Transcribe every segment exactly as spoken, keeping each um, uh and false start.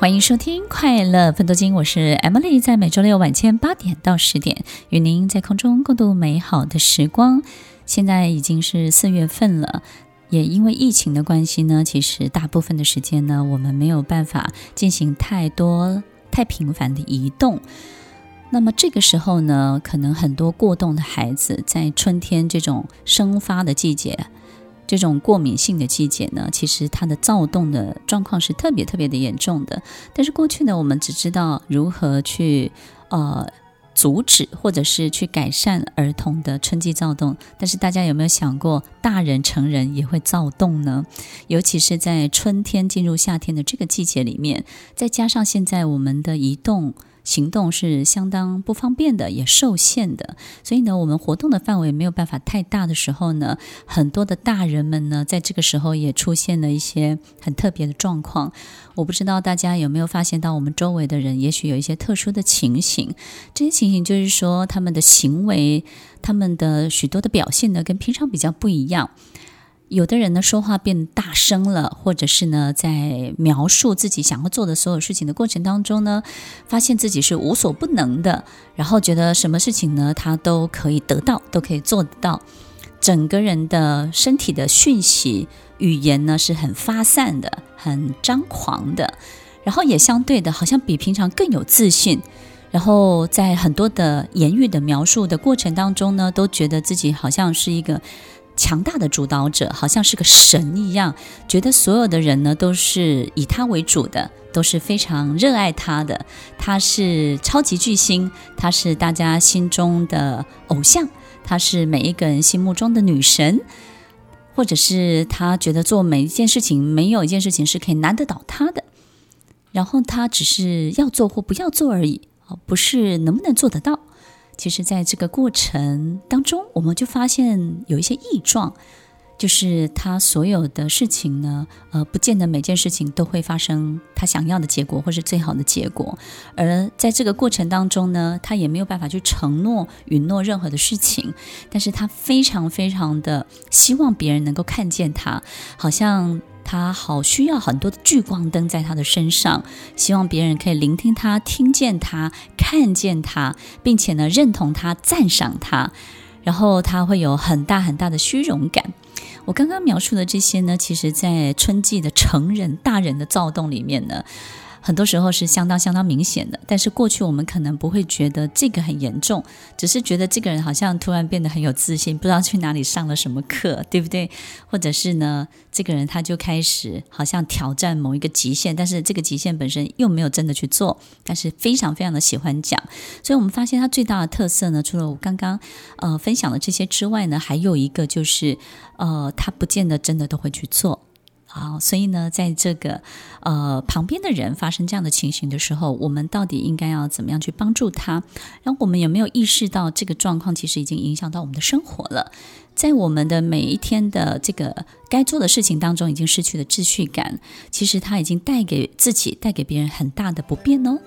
欢迎收听快乐奋斗经，我是 Emily， 在每周六晚间八点到十点，与您在空中共度美好的时光。现在已经是四月份了，也因为疫情的关系呢，其实大部分的时间呢，我们没有办法进行太多太频繁的移动。那么这个时候呢，可能很多过动的孩子在春天这种生发的季节，这种过敏性的季节呢，其实它的躁动的状况是特别特别的严重的。但是过去呢，我们只知道如何去呃阻止或者是去改善儿童的春季躁动，但是大家有没有想过，大人成人也会躁动呢？尤其是在春天进入夏天的这个季节里面，再加上现在我们的移动行动是相当不方便的，也受限的，所以呢，我们活动的范围没有办法太大的时候呢，很多的大人们呢，在这个时候也出现了一些很特别的状况。我不知道大家有没有发现到，我们周围的人也许有一些特殊的情形，这些情形就是说，他们的行为，他们的许多的表现呢，跟平常比较不一样。有的人呢，说话变大声了，或者是呢，在描述自己想要做的所有事情的过程当中呢，发现自己是无所不能的，然后觉得什么事情呢，他都可以得到，都可以做得到。整个人的身体的讯息、语言呢，是很发散的，很张狂的，然后也相对的，好像比平常更有自信。然后在很多的言语的描述的过程当中呢，都觉得自己好像是一个强大的主导者，好像是个神一样，觉得所有的人呢都是以他为主的，都是非常热爱他的，他是超级巨星，他是大家心中的偶像，他是每一个人心目中的女神，或者是他觉得做每一件事情，没有一件事情是可以难得倒他的，然后他只是要做或不要做而已，不是能不能做得到。其实在这个过程当中，我们就发现有一些异状，就是他所有的事情呢，呃，不见得每件事情都会发生他想要的结果或是最好的结果，而在这个过程当中呢，他也没有办法去承诺允诺任何的事情，但是他非常非常的希望别人能够看见他，好像他好需要很多的聚光灯在他的身上，希望别人可以聆听他，听见他，看见他，并且呢认同他，赞赏他，然后他会有很大很大的虚荣感。我刚刚描述的这些呢，其实在春季的成人大人的躁动里面呢，很多时候是相当相当明显的，但是过去我们可能不会觉得这个很严重，只是觉得这个人好像突然变得很有自信，不知道去哪里上了什么课，对不对？或者是呢，这个人他就开始好像挑战某一个极限，但是这个极限本身又没有真的去做，但是非常非常的喜欢讲。所以我们发现他最大的特色呢，除了我刚刚呃分享的这些之外呢，还有一个就是呃他不见得真的都会去做。好，所以呢，在这个呃旁边的人发生这样的情形的时候，我们到底应该要怎么样去帮助他？然后我们有没有意识到这个状况其实已经影响到我们的生活了？在我们的每一天的这个该做的事情当中，已经失去了秩序感，其实他已经带给自己、带给别人很大的不便哦。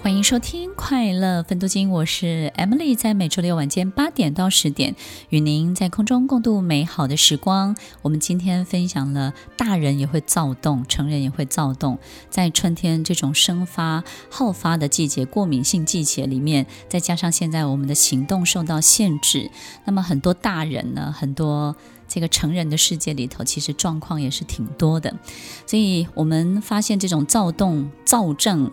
欢迎收听快乐奋斗经，我是 Emily， 在每周六晚间八点到十点，与您在空中共度美好的时光。我们今天分享了大人也会躁动，成人也会躁动，在春天这种生发好发的季节，过敏性季节里面，再加上现在我们的行动受到限制，那么很多大人呢，很多这个成人的世界里头，其实状况也是挺多的，所以我们发现这种躁动、躁症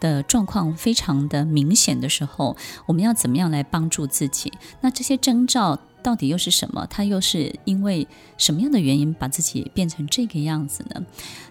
的状况非常的明显的时候，我们要怎么样来帮助自己？那这些征兆到底又是什么？他又是因为什么样的原因把自己变成这个样子呢？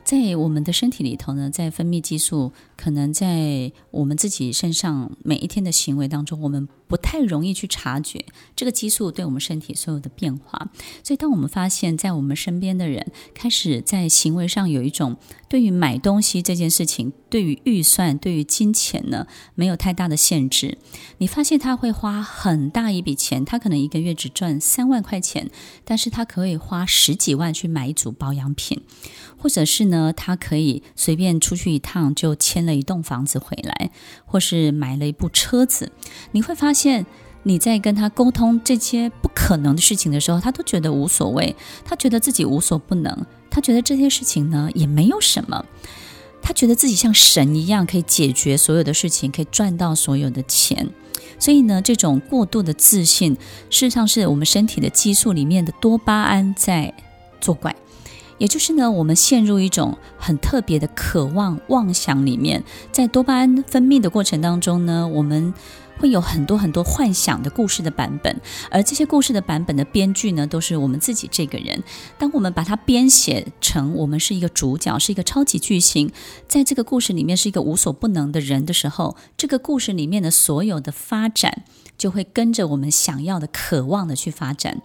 在我们的身体里头呢，在分泌激素，可能在我们自己身上每一天的行为当中，我们不太容易去察觉这个激素对我们身体所有的变化。所以当我们发现在我们身边的人开始在行为上有一种对于买东西这件事情，对于预算，对于金钱呢没有太大的限制，你发现他会花很大一笔钱，他可能一个月只赚三万块钱，但是他可以花十几万去买一组保养品，或者是呢他可以随便出去一趟就签了一栋房子回来，或是买了一部车子。你会发现你在跟他沟通这些不可能的事情的时候，他都觉得无所谓，他觉得自己无所不能，他觉得这些事情呢也没有什么，他觉得自己像神一样可以解决所有的事情，可以赚到所有的钱。所以呢，这种过度的自信事实上是我们身体的激素里面的多巴胺在作怪，也就是呢，我们陷入一种很特别的渴望妄想里面。在多巴胺分泌的过程当中呢，我们会有很多很多幻想的故事的版本，而这些故事的版本的编剧呢，都是我们自己这个人。当我们把它编写成我们是一个主角，是一个超级巨星，在这个故事里面是一个无所不能的人的时候，这个故事里面的所有的发展就会跟着我们想要的渴望的去发展。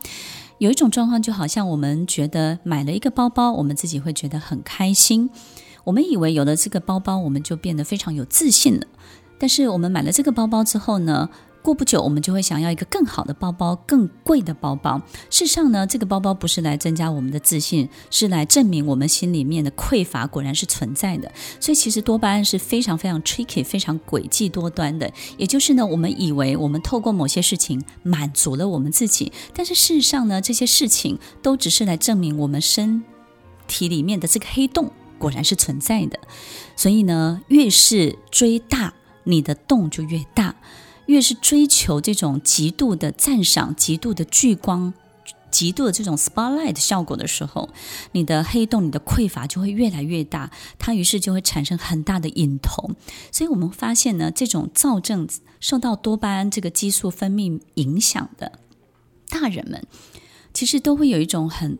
有一种状况就好像我们觉得买了一个包包，我们自己会觉得很开心，我们以为有了这个包包我们就变得非常有自信了，但是我们买了这个包包之后呢，过不久我们就会想要一个更好的包包，更贵的包包。事实上呢，这个包包不是来增加我们的自信，是来证明我们心里面的匮乏果然是存在的。所以其实多巴胺是非常非常 tricky， 非常诡计多端的。也就是呢，我们以为我们透过某些事情满足了我们自己，但是事实上呢，这些事情都只是来证明我们身体里面的这个黑洞果然是存在的。所以呢，越是追大你的洞就越大，越是追求这种极度的赞赏，极度的聚光，极度的这种 spotlight 效果的时候，你的黑洞，你的匮乏就会越来越大，它于是就会产生很大的瘾头。所以我们发现呢，这种躁症受到多巴胺这个激素分泌影响的大人们，其实都会有一种很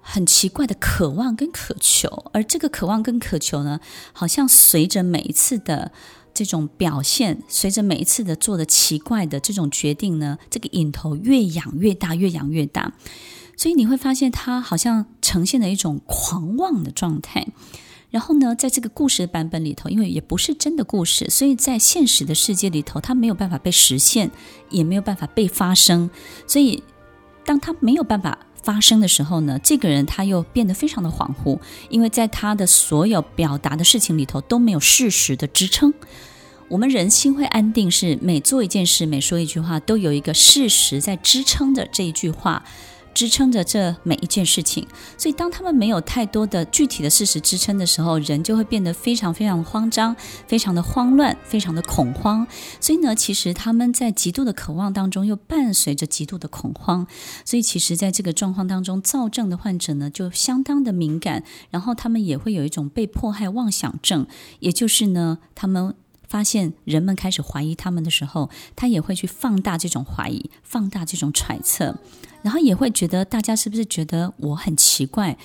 很奇怪的渴望跟渴求，而这个渴望跟渴求呢，好像随着每一次的这种表现，随着每一次的做的奇怪的这种决定呢，这个瘾头越养越大，越养越大。所以你会发现它好像呈现了一种狂妄的状态。然后呢，在这个故事版本里头，因为也不是真的故事，所以在现实的世界里头，它没有办法被实现，也没有办法被发生。所以当它没有办法发生的时候呢，这个人他又变得非常的恍惚，因为在他的所有表达的事情里头都没有事实的支撑。我们人心会安定，是每做一件事，每说一句话，都有一个事实在支撑着这一句话，支撑着这每一件事情。所以当他们没有太多的具体的事实支撑的时候，人就会变得非常非常慌张，非常的慌乱，非常的恐慌。所以呢，其实他们在极度的渴望当中又伴随着极度的恐慌。所以其实在这个状况当中，躁症的患者呢就相当的敏感，然后他们也会有一种被迫害妄想症，也就是呢，他们发现人们开始怀疑他们的时候，他也会去放大这种怀疑，放大这种揣测，然后也会觉得大家是不是觉得我很奇怪，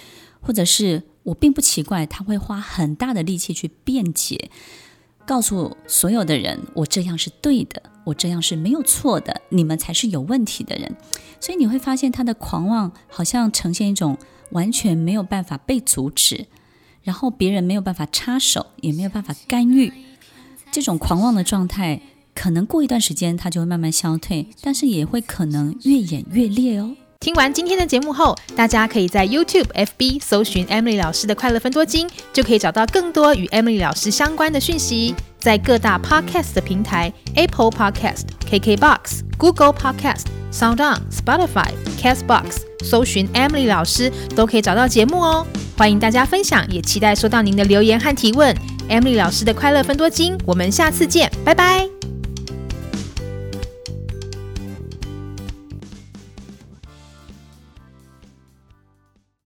或者是我并不奇怪，他会花很大的力气去辩解，告诉所有的人我这样是对的，我这样是没有错的，你们才是有问题的人。所以你会发现他的狂妄好像呈现一种完全没有办法被阻止，然后别人没有办法插手，也没有办法干预。这种狂妄的状态可能过一段时间它就会慢慢消退，但是也会可能越演越烈哦。听完今天的节目后，大家可以在 YouTube、F B 搜寻 Emily 老师的快乐分多金，就可以找到更多与 Emily 老师相关的讯息。在各大 Podcast 的平台 Apple Podcast、K K Box、Google Podcast、SoundOn、Spotify、Castbox 搜寻 Emily 老师都可以找到节目哦。欢迎大家分享，也期待收到您的留言和提问。Emily 老师的快乐分多金，我们下次见，拜拜。